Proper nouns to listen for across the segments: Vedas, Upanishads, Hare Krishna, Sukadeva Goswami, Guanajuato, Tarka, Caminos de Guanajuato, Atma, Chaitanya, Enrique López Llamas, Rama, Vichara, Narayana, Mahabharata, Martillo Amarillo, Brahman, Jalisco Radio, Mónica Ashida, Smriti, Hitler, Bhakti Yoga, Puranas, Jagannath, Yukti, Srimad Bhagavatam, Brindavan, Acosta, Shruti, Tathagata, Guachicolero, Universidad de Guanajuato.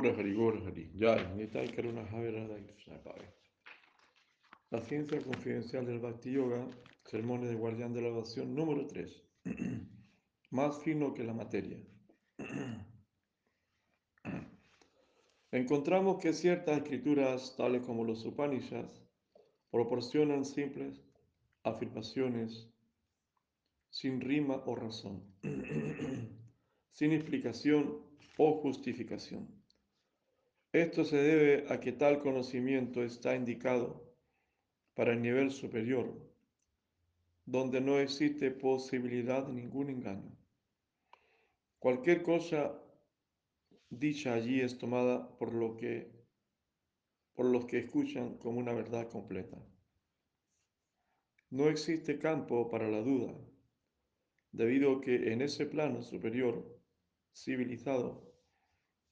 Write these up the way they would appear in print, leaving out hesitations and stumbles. Gora Hari, Jai, Nitai Karuna Javera Hare Krishna Pave. La ciencia confidencial del Bhakti Yoga, sermones de guardián de la oración número 3. Más fino que la materia. Encontramos que ciertas escrituras, tales como los Upanishads, proporcionan simples afirmaciones sin rima o razón, sin explicación o justificación. Esto se debe a que tal conocimiento está indicado para el nivel superior, donde no existe posibilidad de ningún engaño. Cualquier cosa dicha allí es tomada por los que escuchan como una verdad completa. No existe campo para la duda, debido a que en ese plano superior, civilizado,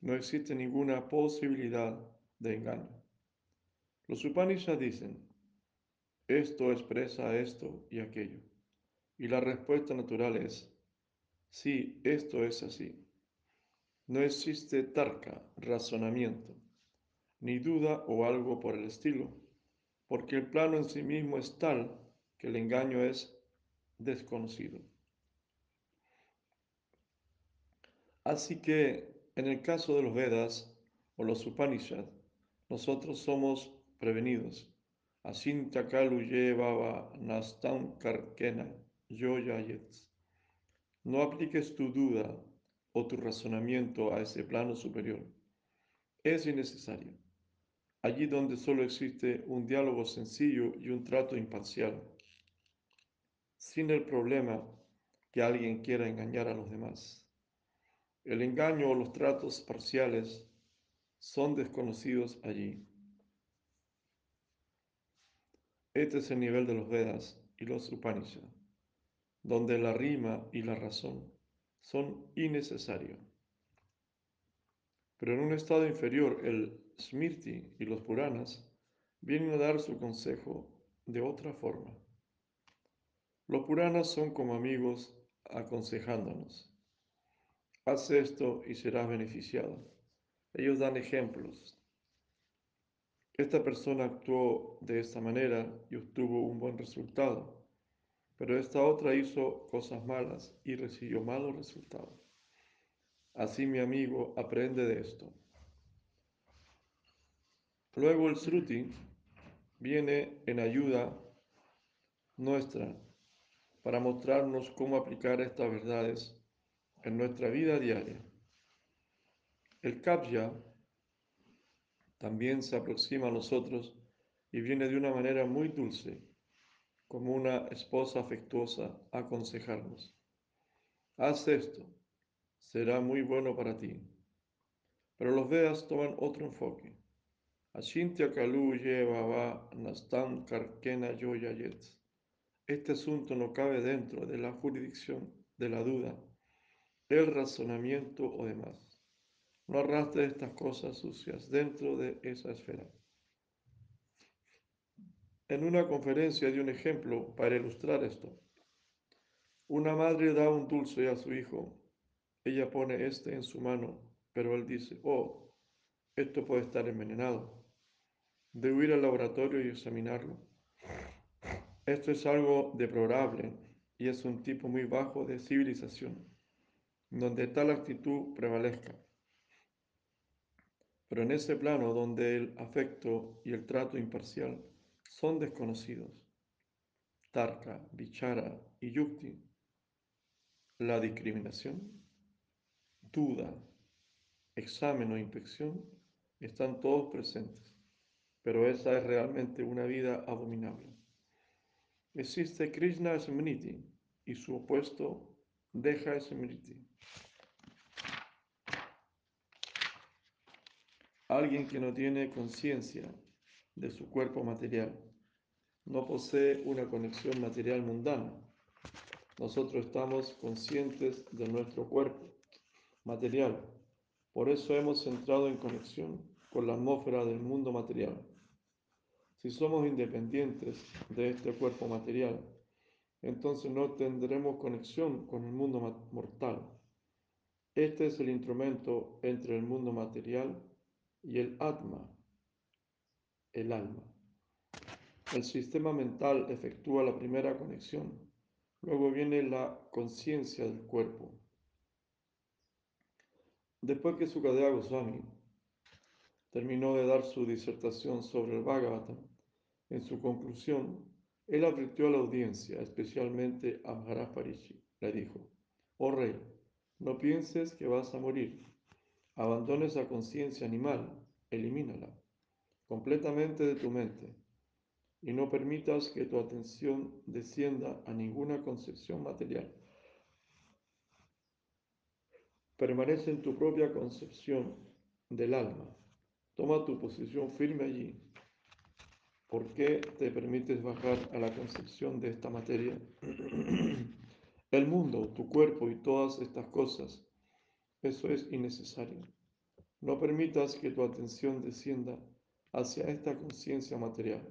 no existe ninguna posibilidad de engaño. Los Upanishads dicen, esto expresa esto y aquello, y la respuesta natural es, sí, esto es así. No existe tarka, razonamiento, ni duda o algo por el estilo, porque el plano en sí mismo es tal que el engaño es desconocido. Así que, en el caso de los Vedas o los Upanishads, nosotros somos prevenidos. Asinta kalu yevava nastam karkena yoyayet. No apliques tu duda o tu razonamiento a ese plano superior. Es innecesario. Allí donde solo existe un diálogo sencillo y un trato imparcial, sin el problema que alguien quiera engañar a los demás. El engaño o los tratos parciales son desconocidos allí. Este es el nivel de los Vedas y los Upanishads, donde la rima y la razón son innecesarios. Pero en un estado inferior, el Smriti y los Puranas vienen a dar su consejo de otra forma. Los Puranas son como amigos aconsejándonos. Haz esto y serás beneficiado. Ellos dan ejemplos. Esta persona actuó de esta manera y obtuvo un buen resultado. Pero esta otra hizo cosas malas y recibió malos resultados. Así mi amigo aprende de esto. Luego el Shruti viene en ayuda nuestra para mostrarnos cómo aplicar estas verdades en nuestra vida diaria. El Kapya también se aproxima a nosotros y viene de una manera muy dulce, como una esposa afectuosa, aconsejarnos. Haz esto, será muy bueno para ti. Pero los Vedas toman otro enfoque. Ashintya kalu yevava nastam karkena yoyayet. Este asunto no cabe dentro de la jurisdicción de la duda, el razonamiento o demás. No arrastres estas cosas sucias dentro de esa esfera. En una conferencia di un ejemplo para ilustrar esto. Una madre da un dulce a su hijo. Ella pone este en su mano, pero él dice, oh, esto puede estar envenenado. Debo ir al laboratorio y examinarlo. Esto es algo deplorable y es un tipo muy bajo de civilización, donde tal actitud prevalezca. Pero en ese plano donde el afecto y el trato imparcial son desconocidos. Tarka, vichara y yukti. La discriminación, duda, examen o inspección están todos presentes, pero esa es realmente una vida abominable. Existe Krishna Smriti y su opuesto Deja Smriti. Alguien que no tiene conciencia de su cuerpo material, no posee una conexión material mundana. Nosotros estamos conscientes de nuestro cuerpo material, por eso hemos entrado en conexión con la atmósfera del mundo material. Si somos independientes de este cuerpo material, entonces no tendremos conexión con el mundo mortal. Este es el instrumento entre el mundo material y el Atma, el alma. El sistema mental efectúa la primera conexión, luego viene la conciencia del cuerpo. Después que Sukadeva Goswami terminó de dar su disertación sobre el Bhagavatam, en su conclusión, él advirtió a la audiencia, especialmente a Maharaj Parishi, le dijo: «Oh rey, no pienses que vas a morir. Abandona esa conciencia animal, elimínala completamente de tu mente y no permitas que tu atención descienda a ninguna concepción material. Permanece en tu propia concepción del alma. Toma tu posición firme allí. ¿Por qué te permites bajar a la concepción de esta materia? El mundo, tu cuerpo y todas estas cosas, eso es innecesario. No permitas que tu atención descienda hacia esta conciencia material.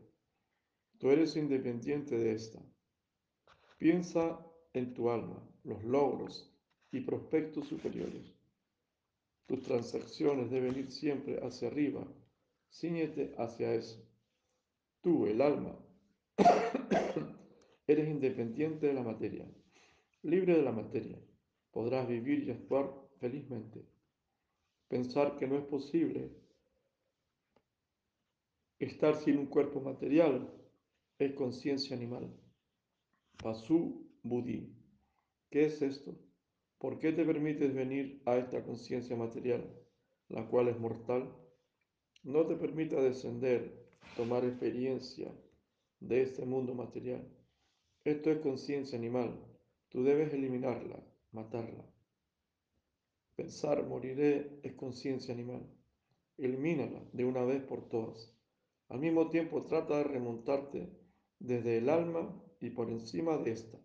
Tú eres independiente de esta. Piensa en tu alma, los logros y prospectos superiores. Tus transacciones deben ir siempre hacia arriba. Cíñete hacia eso. Tú, el alma, eres independiente de la materia. Libre de la materia, podrás vivir y actuar felizmente. Pensar que no es posible estar sin un cuerpo material es conciencia animal. Pasu Buddhi. ¿Qué es esto? ¿Por qué te permites venir a esta conciencia material, la cual es mortal? No te permita descender, tomar experiencia de este mundo material. Esto es conciencia animal. Tú debes eliminarla, matarla. Pensar moriré es conciencia animal. Elimínala de una vez por todas. Al mismo tiempo trata de remontarte desde el alma y por encima de esta,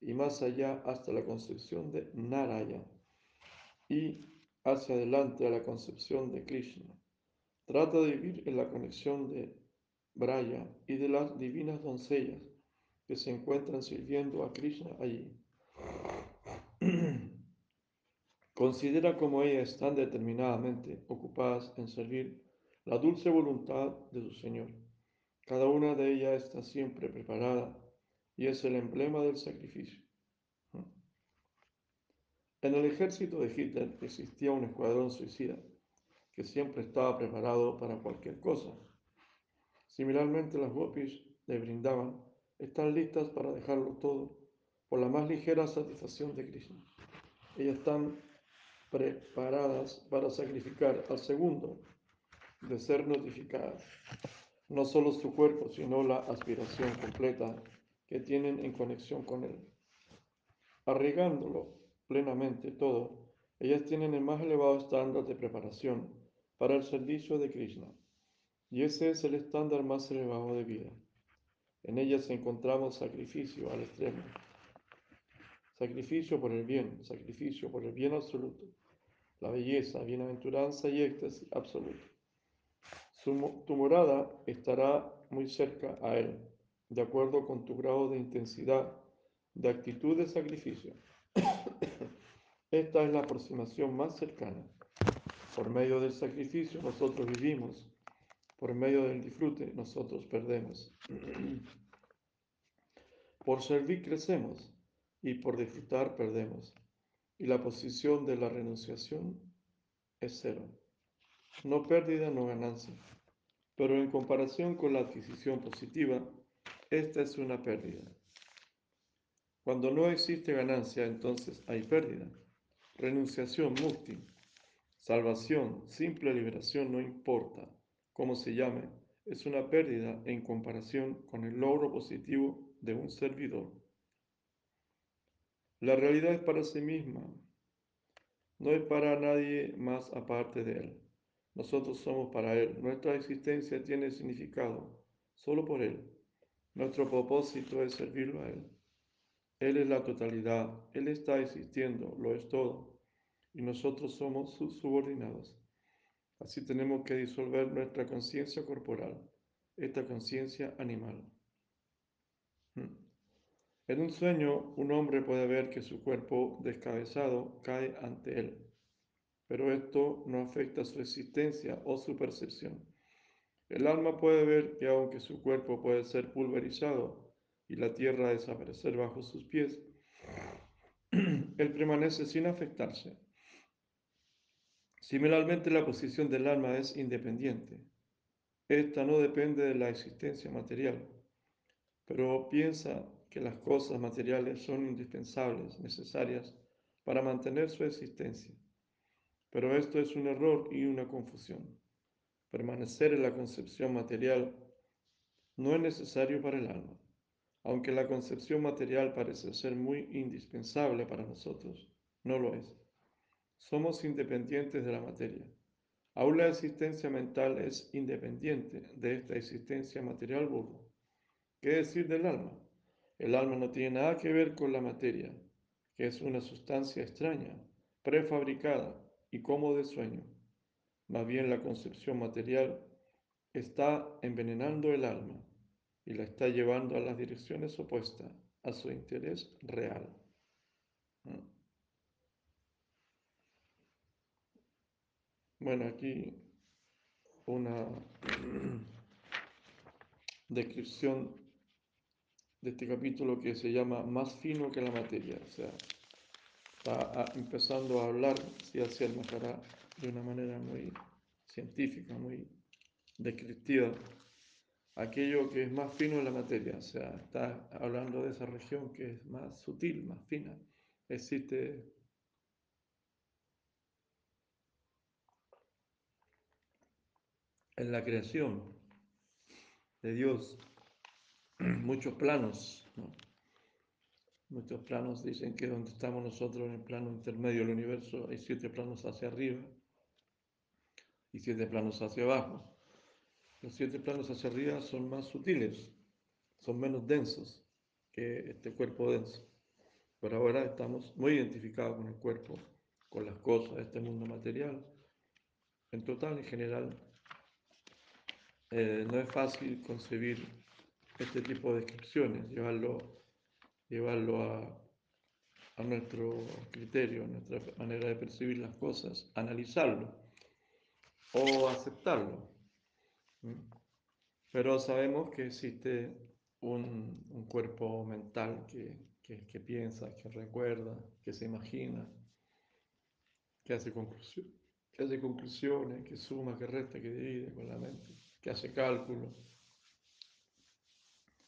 y más allá hasta la concepción de Narayana, y hacia adelante a la concepción de Krishna. Trata de vivir en la conexión de Braya y de las divinas doncellas que se encuentran sirviendo a Krishna allí. Considera cómo ellas están determinadamente ocupadas en servir la dulce voluntad de su Señor. Cada una de ellas está siempre preparada y es el emblema del sacrificio. En el ejército de Hitler existía un escuadrón suicida que siempre estaba preparado para cualquier cosa. Similarmente, las gopis de Brindavan están listas para dejarlo todo por la más ligera satisfacción de Krishna. Ellas están preparadas para sacrificar al segundo de ser notificadas, no solo su cuerpo, sino la aspiración completa que tienen en conexión con él. Arriesgándolo plenamente todo, ellas tienen el más elevado estándar de preparación para el servicio de Krishna, y ese es el estándar más elevado de vida. En ellas encontramos sacrificio al extremo, sacrificio por el bien absoluto, la belleza, bienaventuranza y éxtasis absoluto. Tu morada estará muy cerca a él, de acuerdo con tu grado de intensidad, de actitud de sacrificio. Esta es la aproximación más cercana. Por medio del sacrificio nosotros vivimos, por medio del disfrute nosotros perdemos. Por servir crecemos y por disfrutar perdemos. Y la posición de la renunciación es cero. No pérdida, no ganancia. Pero en comparación con la adquisición positiva, esta es una pérdida. Cuando no existe ganancia, entonces hay pérdida. Renunciación, mukti, salvación, simple liberación, no importa como se llame, es una pérdida en comparación con el logro positivo de un servidor. La realidad es para sí misma, no es para nadie más aparte de él. Nosotros somos para él, nuestra existencia tiene significado solo por él. Nuestro propósito es servirlo a él. Él es la totalidad, él está existiendo, lo es todo, y nosotros somos sus subordinados. Así tenemos que disolver nuestra conciencia corporal, esta conciencia animal. En un sueño, un hombre puede ver que su cuerpo descabezado cae ante él. pero esto no afecta su existencia o su percepción. El alma puede ver que aunque su cuerpo puede ser pulverizado y la tierra desaparecer bajo sus pies, él permanece sin afectarse. Similarmente, la posición del alma es independiente. Esta no depende de la existencia material, pero piensa que las cosas materiales son indispensables, necesarias para mantener su existencia. Pero esto es un error y una confusión. Permanecer en la concepción material no es necesario para el alma, aunque la concepción material parece ser muy indispensable para nosotros, no lo es. Somos independientes de la materia. Aún la existencia mental es independiente de esta existencia material burda. ¿Qué decir del alma? El alma no tiene nada que ver con la materia, que es una sustancia extraña, prefabricada y como de sueño. Más bien la concepción material está envenenando el alma y la está llevando a las direcciones opuestas a su interés real. Bueno, aquí una descripción de este capítulo que se llama Más fino que la materia. O sea, está empezando a hablar, si hacia el Mahārāja, de una manera muy científica, muy descriptiva, aquello que es más fino de la materia. O sea, está hablando de esa región que es más sutil, más fina. Existe... en la creación de Dios, muchos planos, ¿no? Muchos planos. Dicen que donde estamos nosotros, en el plano intermedio del universo, hay 7 planos hacia arriba y 7 planos hacia abajo. Los 7 planos hacia arriba son más sutiles, son menos densos que este cuerpo denso. Por ahora estamos muy identificados con el cuerpo, con las cosas, este mundo material. En total, en general, no es fácil concebir este tipo de descripciones, llevarlo a nuestro criterio, a nuestra manera de percibir las cosas, analizarlo o aceptarlo. Pero sabemos que existe un cuerpo mental que piensa, que recuerda, que se imagina, que hace conclusiones, que suma, que resta, que divide con la mente, que hace cálculo,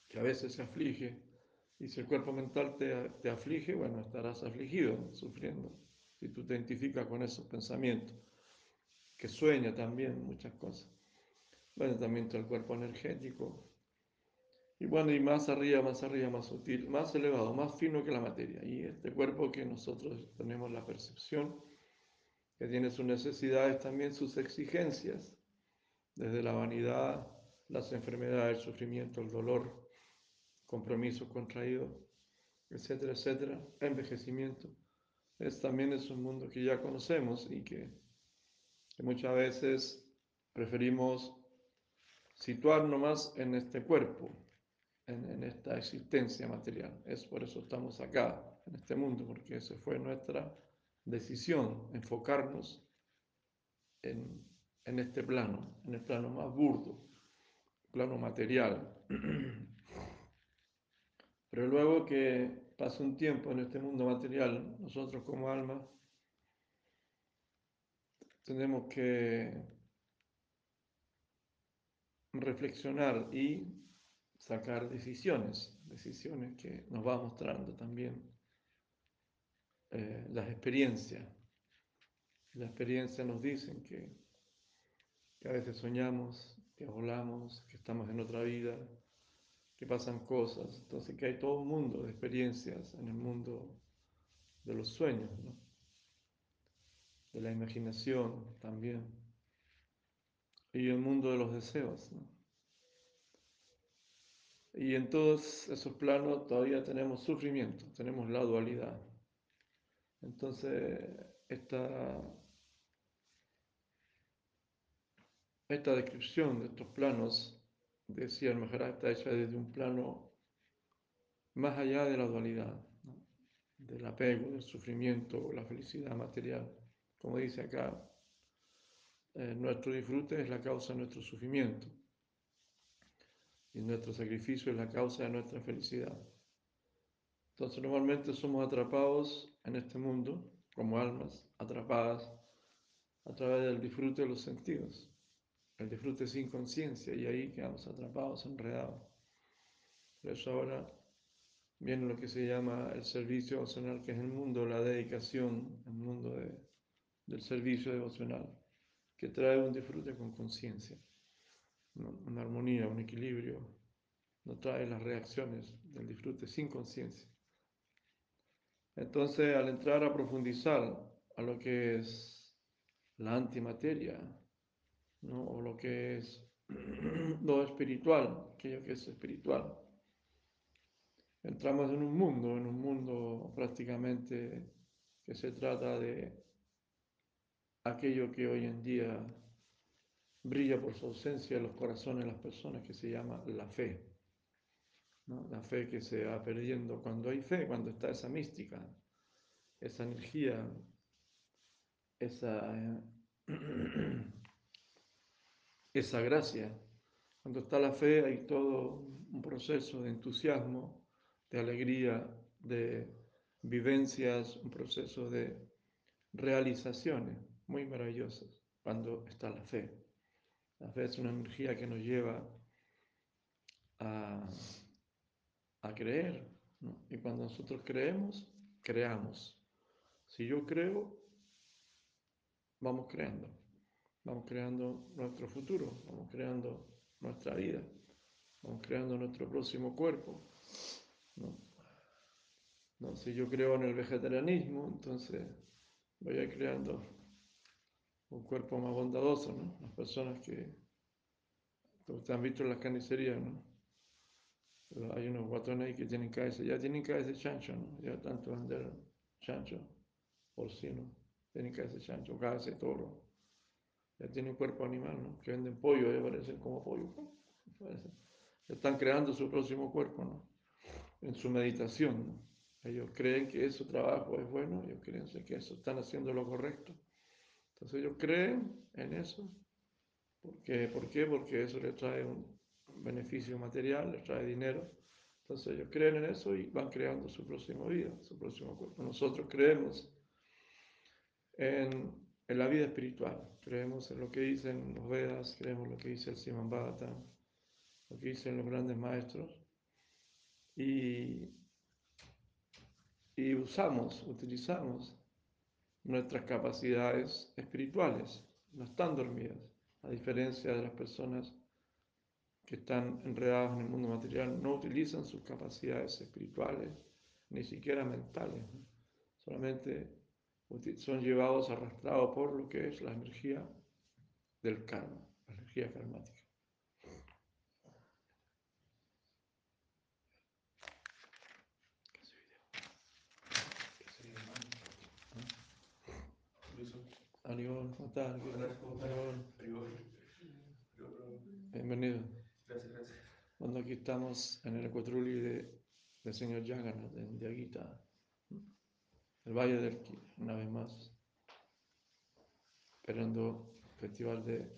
que a veces se aflige. Y si el cuerpo mental te aflige, bueno, estarás afligido, sufriendo, si tú te identificas con esos pensamientos, que sueña también muchas cosas. Bueno, también está el cuerpo energético. Y bueno, y más arriba, más sutil, más elevado, más fino que la materia. Y este cuerpo que nosotros tenemos la percepción, que tiene sus necesidades, también sus exigencias, desde la vanidad, las enfermedades, el sufrimiento, el dolor, compromisos contraídos, etcétera, etcétera, envejecimiento. También es un mundo que ya conocemos y que muchas veces preferimos situar nomás en este cuerpo, en esta existencia material. Es por eso estamos acá, en este mundo, porque esa fue nuestra decisión, enfocarnos en este plano, en el plano más burdo, plano material. Pero luego que pasa un tiempo en este mundo material, nosotros como alma tenemos que reflexionar y sacar decisiones que nos va mostrando también las experiencias. Las experiencias nos dicen que a veces soñamos, que volamos, que estamos en otra vida, que pasan cosas. Entonces que hay todo un mundo de experiencias en el mundo de los sueños, ¿no? De la imaginación también. Y el mundo de los deseos, ¿no? Y en todos esos planos todavía tenemos sufrimiento, tenemos la dualidad. Entonces Esta descripción de estos planos, decía el Mahārāja, está hecha desde un plano más allá de la dualidad, ¿no? Del apego, del sufrimiento, la felicidad material, como dice acá, nuestro disfrute es la causa de nuestro sufrimiento y nuestro sacrificio es la causa de nuestra felicidad. Entonces normalmente somos atrapados en este mundo, como almas atrapadas a través del disfrute de los sentidos, el disfrute sin conciencia, y ahí quedamos atrapados, enredados. Por eso ahora viene lo que se llama el servicio devocional, que es el mundo, la dedicación, el mundo del servicio devocional, que trae un disfrute con conciencia, una armonía, un equilibrio, no trae las reacciones del disfrute sin conciencia. Entonces, al entrar a profundizar a lo que es la antimateria, ¿no?, o lo que es lo espiritual, aquello que es espiritual, entramos en un mundo prácticamente que se trata de aquello que hoy en día brilla por su ausencia en los corazones de las personas, que se llama la fe, ¿no? La fe que se va perdiendo cuando hay fe, cuando está esa mística, esa energía, esa gracia. Cuando está la fe hay todo un proceso de entusiasmo, de alegría, de vivencias, un proceso de realizaciones muy maravillosas cuando está la fe. La fe es una energía que nos lleva a creer, ¿no? Y cuando nosotros creemos, creamos. Si yo creo, vamos creando nuestro futuro, vamos creando nuestra vida, vamos creando nuestro próximo cuerpo, ¿no? No, si yo creo en el vegetarianismo, entonces voy a ir creando un cuerpo más bondadoso, ¿no? Las personas que ustedes han visto en las carnicerías, ¿no? Hay unos guatones ahí que tienen cabeza, ya tienen cabeza de chancho, ¿no? Ya tanto vender chancho, porcino, tienen cabeza de chancho, cabeza de toro. Ya tienen cuerpo animal, ¿no? Que venden pollo, ya parecen como pollo, ¿no? Ya están creando su próximo cuerpo, ¿no? En su meditación, ¿no? Ellos creen que su trabajo es bueno, ellos creen que eso están haciendo lo correcto. Entonces ellos creen en eso. ¿Por qué? Porque eso les trae un beneficio material, les trae dinero. Entonces ellos creen en eso y van creando su próxima vida, su próximo cuerpo. Nosotros creemos en la vida espiritual, creemos en lo que dicen los Vedas, creemos en lo que dice el Srimad Bhagavatam, lo que dicen los grandes maestros, y utilizamos nuestras capacidades espirituales, no están dormidas, a diferencia de las personas que están enredados en el mundo material, no utilizan sus capacidades espirituales, ni siquiera mentales, ¿no? Solamente son llevados, arrastrados por lo que es la energía del karma, la energía karmática. Arigón, ¿cómo estás? Bienvenido. Gracias. Cuando aquí estamos en el Ecuatruli del señor Jagannath, de Aguita, el Valle del Quí, una vez más, esperando el festival de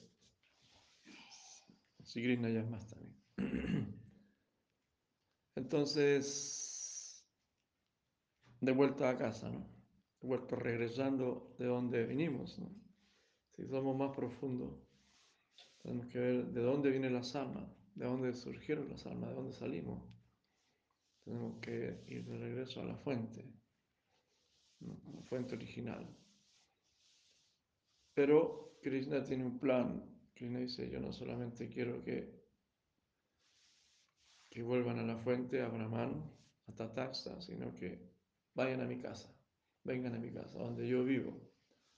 Sigrina ya más también. Entonces, de vuelta a casa, ¿no? De vuelta, regresando de donde vinimos, ¿no? Si somos más profundos, tenemos que ver de dónde vienen las almas, de dónde surgieron las almas, de dónde salimos. Tenemos que ir de regreso a la fuente, ¿no? La fuente original. Pero Krishna tiene un plan. Krishna dice, yo no solamente quiero que vuelvan a la fuente, a Brahman, a Tathagata, sino que vayan a mi casa, vengan a mi casa, donde yo vivo,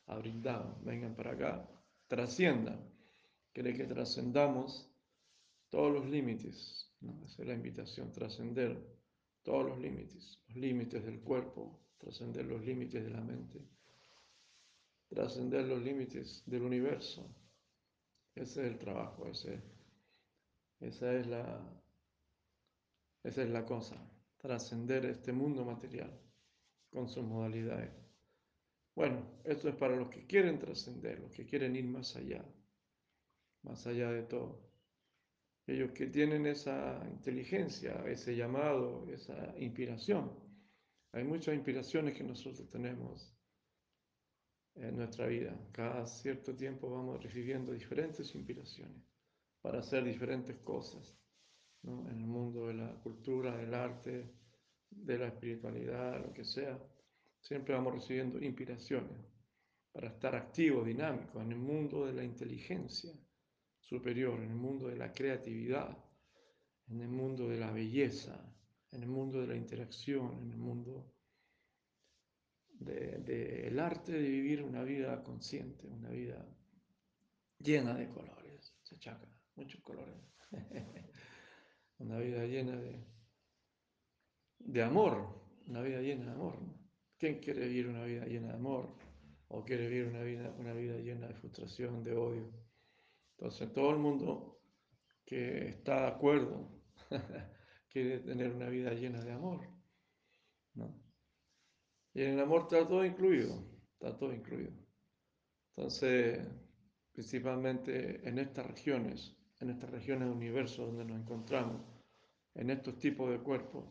a Brindavan, vengan para acá, trasciendan. Quiere que trascendamos todos los límites, ¿no? Esa es la invitación, trascender todos los límites del cuerpo, trascender los límites de la mente, trascender los límites del universo. Ese es el trabajo, esa es la cosa, trascender este mundo material con sus modalidades. Bueno, esto es para los que quieren trascender, los que quieren ir más allá de todo. Ellos que tienen esa inteligencia, ese llamado, esa inspiración. Hay muchas inspiraciones que nosotros tenemos en nuestra vida. Cada cierto tiempo vamos recibiendo diferentes inspiraciones para hacer diferentes cosas, ¿no? En el mundo de la cultura, del arte, de la espiritualidad, lo que sea. Siempre vamos recibiendo inspiraciones para estar activos, dinámicos, en el mundo de la inteligencia superior, en el mundo de la creatividad, en el mundo de la belleza, en el mundo de la interacción, en el mundo del arte de vivir una vida consciente, una vida llena de colores, se chaca, muchos colores, una vida llena de amor, una vida llena de amor, ¿no? ¿Quién quiere vivir una vida llena de amor? ¿O quiere vivir una vida llena de frustración, de odio? Entonces, todo el mundo que está de acuerdo quiere tener una vida llena de amor, ¿no? Y en el amor está todo incluido, está todo incluido. Entonces, principalmente en estas regiones del universo donde nos encontramos, en estos tipos de cuerpos,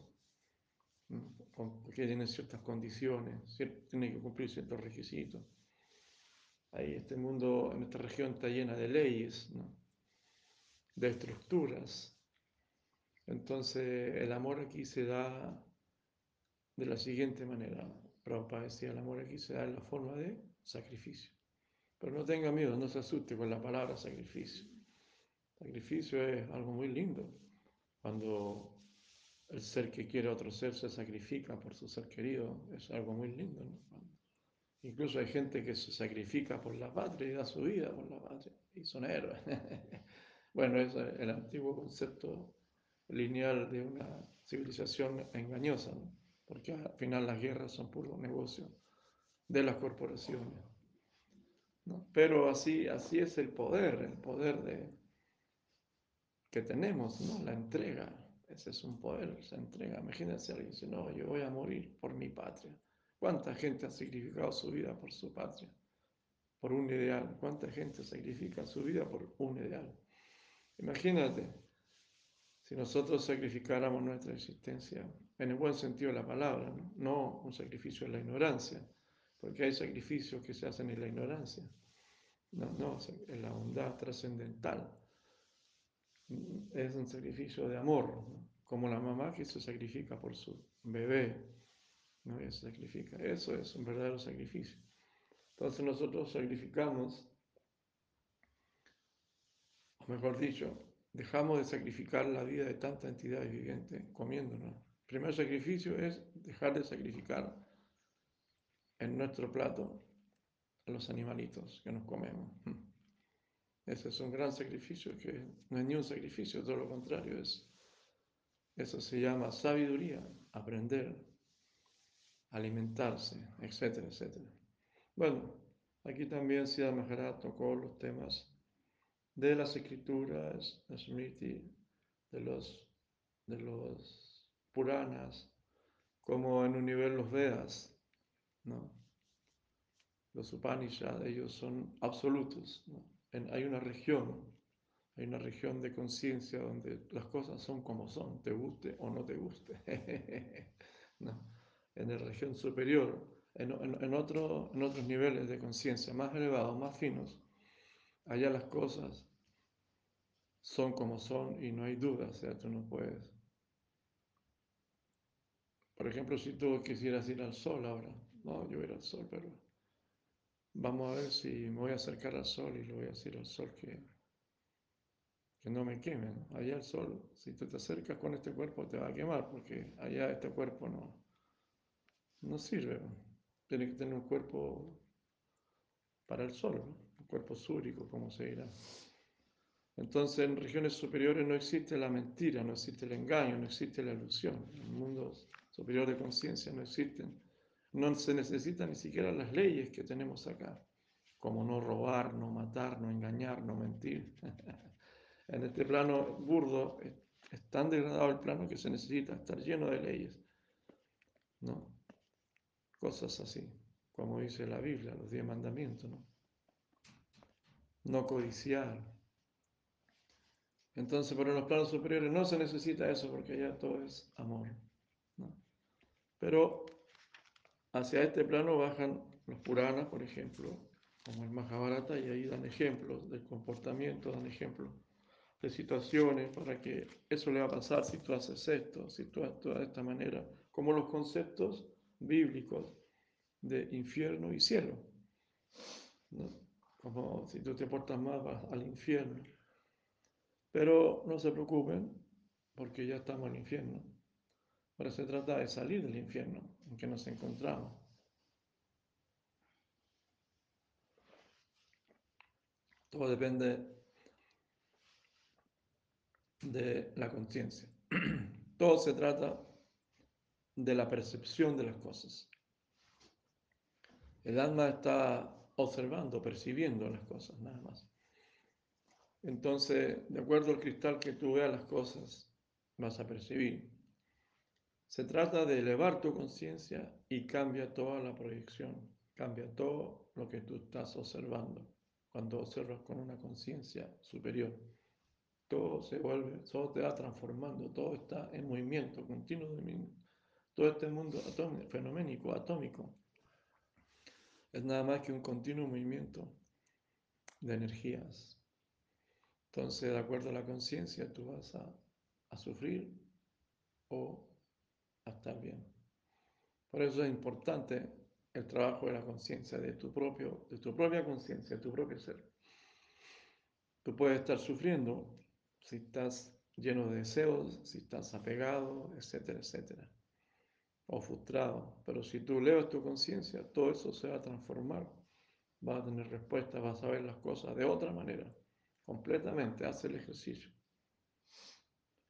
que tienen ciertas condiciones, tienen que cumplir ciertos requisitos. Ahí este mundo, en esta región está llena de leyes, ¿no? De estructuras. Entonces el amor aquí se da de la siguiente manera. Prabhupada decía, el amor aquí se da en la forma de sacrificio. Pero no tenga miedo, no se asuste con la palabra sacrificio. Sacrificio es algo muy lindo. Cuando el ser que quiere a otro ser se sacrifica por su ser querido, es algo muy lindo, ¿no? Incluso hay gente que se sacrifica por la patria y da su vida por la patria, y son héroes. Bueno, es el antiguo concepto lineal de una civilización engañosa, ¿no? Porque al final las guerras son puro negocio de las corporaciones, ¿no? Pero así es el poder que tenemos, ¿no? La entrega, ese es un poder, esa entrega. Imagínense alguien dice, no, yo voy a morir por mi patria. ¿Cuánta gente ha sacrificado su vida por su patria? Por un ideal. ¿Cuánta gente sacrifica su vida por un ideal? Imagínate, si nosotros sacrificáramos nuestra existencia, en el buen sentido de la palabra, ¿no? No un sacrificio en la ignorancia, porque hay sacrificios que se hacen en la ignorancia. No, en la bondad trascendental. Es un sacrificio de amor, ¿no? Como la mamá que se sacrifica por su bebé. No, eso sacrifica, eso es un verdadero sacrificio. Entonces nosotros sacrificamos, o mejor dicho, dejamos de sacrificar la vida de tantas entidades vivientes comiéndonos. El primer sacrificio es dejar de sacrificar en nuestro plato a los animalitos que nos comemos. Ese es un gran sacrificio que no es ni un sacrificio, todo lo contrario. Eso se llama sabiduría, aprender, alimentarse, etcétera, etcétera. Bueno, aquí también Śrīdhara Mahārāja tocó los temas de las escrituras, de Smriti, de los Puranas, como en un nivel los Vedas, ¿no? Los Upanishads, ellos son absolutos, ¿no? Hay una región de conciencia donde las cosas son como son, te guste o no te guste, ¿no? En la región superior, en otros niveles de conciencia más elevados, más finos, allá las cosas son como son y no hay duda, o sea, tú no puedes. Por ejemplo, si tú quisieras ir al sol ahora, no, yo voy a ir al sol, pero vamos a ver si me voy a acercar al sol y le voy a decir al sol que no me queme, ¿no? Allá el sol, si tú te acercas con este cuerpo te va a quemar, porque allá este cuerpo no sirve, tiene que tener un cuerpo para el sol, ¿no? Un cuerpo súrico, como se dirá. Entonces, en regiones superiores no existe la mentira, no existe el engaño, no existe la ilusión. En el mundo superior de conciencia no existen, no se necesitan ni siquiera las leyes que tenemos acá, como no robar, no matar, no engañar, no mentir. En este plano burdo es tan degradado el plano que se necesita estar lleno de leyes, ¿no? Cosas así. como dice la Biblia, los 10 mandamientos, ¿no? No codiciar. Entonces, pero en los planos superiores no se necesita eso, porque allá todo es amor, ¿no? Pero hacia este plano bajan los Puranas, por ejemplo, como el Mahabharata, y ahí dan ejemplos del comportamiento, dan ejemplos de situaciones para que eso le va a pasar si tú haces esto, si tú actúas de esta manera, como los conceptos bíblicos de infierno y cielo, ¿no? Como si tú te portas mal vas al infierno. Pero no se preocupen, porque ya estamos en el infierno. Ahora se trata de salir del infierno en que nos encontramos. Todo depende de la conciencia. Todo se trata de la percepción de las cosas. El alma está observando, percibiendo las cosas, nada más. Entonces, de acuerdo al cristal que tú veas las cosas, vas a percibir. Se trata de elevar tu conciencia y cambia toda la proyección, cambia todo lo que tú estás observando. Cuando observas con una conciencia superior, todo se vuelve, todo te va transformando, todo está en movimiento continuo, todo este mundo atómico, fenoménico, atómico, es nada más que un continuo movimiento de energías. Entonces, de acuerdo a la conciencia, tú vas a sufrir o a estar bien. Por eso es importante el trabajo de la conciencia, de tu propia conciencia, de tu propio ser. Tú puedes estar sufriendo si estás lleno de deseos, si estás apegado, etcétera, etcétera, o frustrado, pero si tú elevas tu conciencia, todo eso se va a transformar, vas a tener respuestas, vas a ver las cosas de otra manera, completamente. Haz el ejercicio.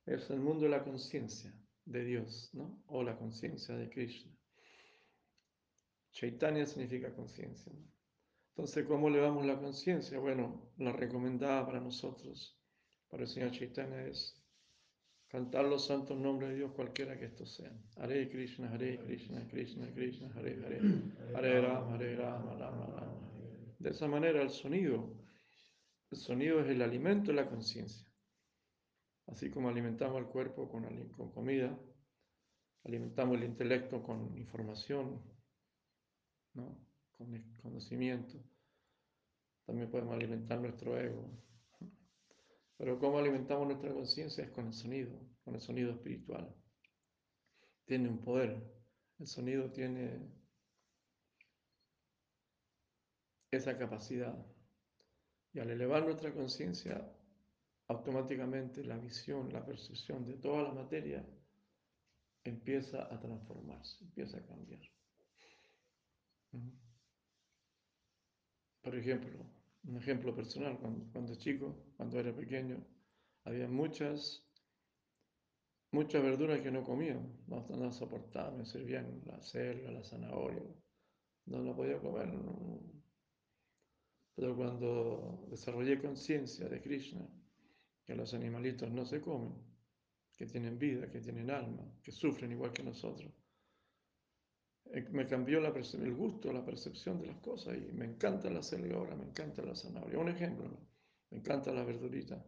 Es el mundo de la conciencia de Dios, ¿no? O la conciencia de Krishna. Chaitanya significa conciencia, ¿no? Entonces, ¿cómo elevamos la conciencia? Bueno, la recomendada para nosotros, para el Señor Chaitanya, es cantar los santos nombres de Dios, cualquiera que estos sean. Hare Krishna, Hare Krishna, Krishna Krishna, Hare Hare, Hare Rama, Hare Rama, Rama Rama. De esa manera, el sonido es el alimento de la conciencia. Así como alimentamos el cuerpo con comida, alimentamos el intelecto con información, ¿no? Con conocimiento. También podemos alimentar nuestro ego. Pero cómo alimentamos nuestra conciencia es con el sonido espiritual. Tiene un poder. El sonido tiene esa capacidad. Y al elevar nuestra conciencia, automáticamente la visión, la percepción de toda la materia empieza a transformarse, empieza a cambiar. Por ejemplo, un ejemplo personal, cuando era pequeño, había muchas verduras que no comía, no soportaba, me servían la acelga, la zanahoria, no la podía comer. No. Pero cuando desarrollé conciencia de Krishna, que los animalitos no se comen, que tienen vida, que tienen alma, que sufren igual que nosotros, me cambió el gusto, la percepción de las cosas, y me encanta la acelga ahora, me encanta la zanahoria, un ejemplo, ¿no? Me encanta la verdurita,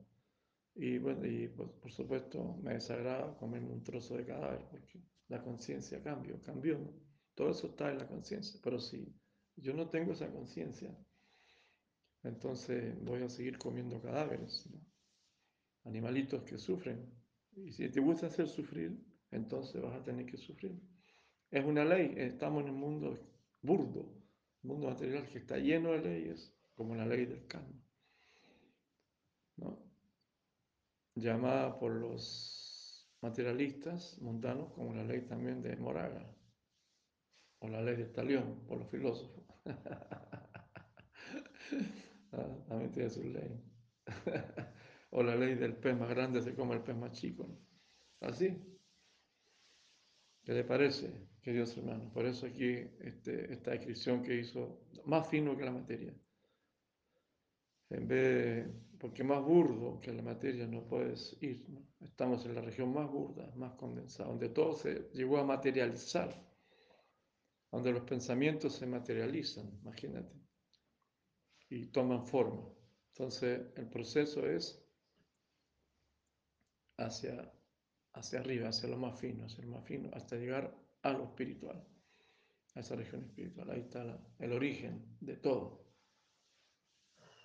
y bueno, y por supuesto me desagrada comerme un trozo de cadáver, porque la conciencia cambió, ¿no? Todo eso está en la conciencia, pero si yo no tengo esa conciencia, entonces voy a seguir comiendo cadáveres, ¿no? Animalitos que sufren, y si te gusta hacer sufrir, entonces vas a tener que sufrir. Es una ley, estamos en un mundo burdo, un mundo material que está lleno de leyes, como la ley del karma, ¿no? Llamada por los materialistas mundanos como la ley también de Moraga, o la ley de Talión, por los filósofos. También tiene su ley. O la ley del pez más grande se come el pez más chico, ¿no? Así. ¿Qué le parece, queridos hermanos? Por eso aquí esta descripción que hizo, más fino que la materia. Porque más burdo que la materia no puedes ir, ¿no? Estamos en la región más burda, más condensada, donde todo se llegó a materializar. cuando los pensamientos se materializan, imagínate, y toman forma. Entonces, el proceso es hacia arriba, hacia lo más fino, hasta llegar a lo espiritual, a esa región espiritual. Ahí está el origen de todo.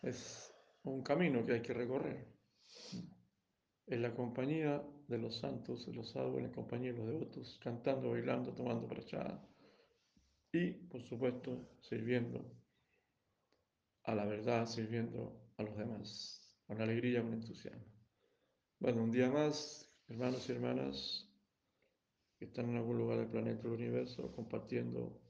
Es un camino que hay que recorrer. En la compañía de los santos, de los sadhus, en la compañía de los devotos, cantando, bailando, tomando prachada y, por supuesto, sirviendo a la verdad, sirviendo a los demás, con alegría, con entusiasmo. Bueno, un día más, hermanos y hermanas que están en algún lugar del planeta del universo, compartiendo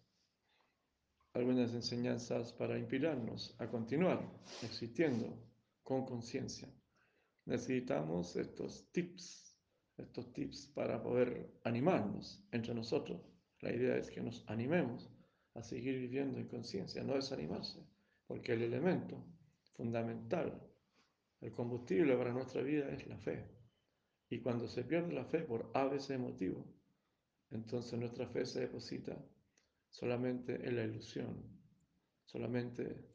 algunas enseñanzas para inspirarnos a continuar existiendo con conciencia. Necesitamos estos tips para poder animarnos entre nosotros. La idea es que nos animemos a seguir viviendo en conciencia, no desanimarse, porque el elemento fundamental, el combustible para nuestra vida es la fe. Y cuando se pierde la fe por ABC motivo, entonces nuestra fe se deposita solamente en la ilusión, solamente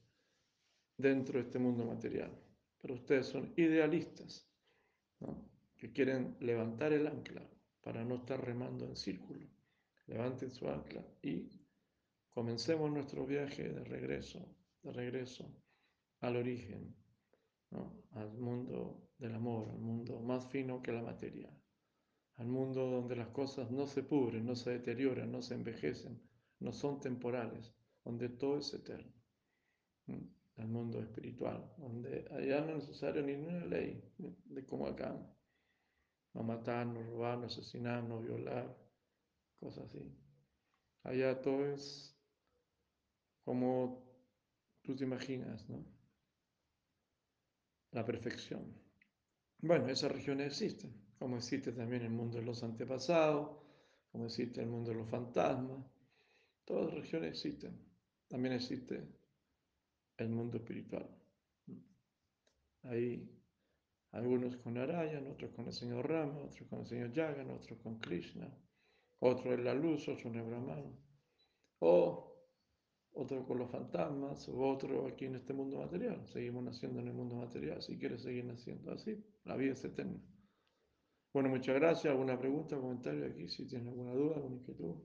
dentro de este mundo material. Pero ustedes son idealistas, ¿no?, que quieren levantar el ancla para no estar remando en círculo. Levanten su ancla y comencemos nuestro viaje de regreso al origen, ¿no?, al mundo del amor, al mundo más fino que la materia, al mundo donde las cosas no se pudren, no se deterioran, no se envejecen, no son temporales, donde todo es eterno. Al mundo espiritual, donde allá no es necesario ninguna ley de cómo acá. No matar, no robar, no asesinar, no violar, cosas así. Allá todo es como tú te imaginas, ¿no? La perfección. Bueno, esas regiones existen, como existe también el mundo de los antepasados, como existe el mundo de los fantasmas. Todas las regiones existen. También existe el mundo espiritual. Ahí algunos con Narayan, otros con el señor Rama, otros con el señor Jagannath, otros con Krishna, otros en la luz, otros en el Brahman, o otro con los fantasmas, o otro aquí en este mundo material. Seguimos naciendo en el mundo material, si quieres seguir naciendo así, la vida es eterna. Bueno, muchas gracias. ¿Alguna pregunta, comentario aquí? Si tienes alguna duda, alguna inquietud.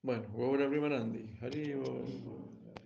Bueno, Gaura Primanandi, Haribo.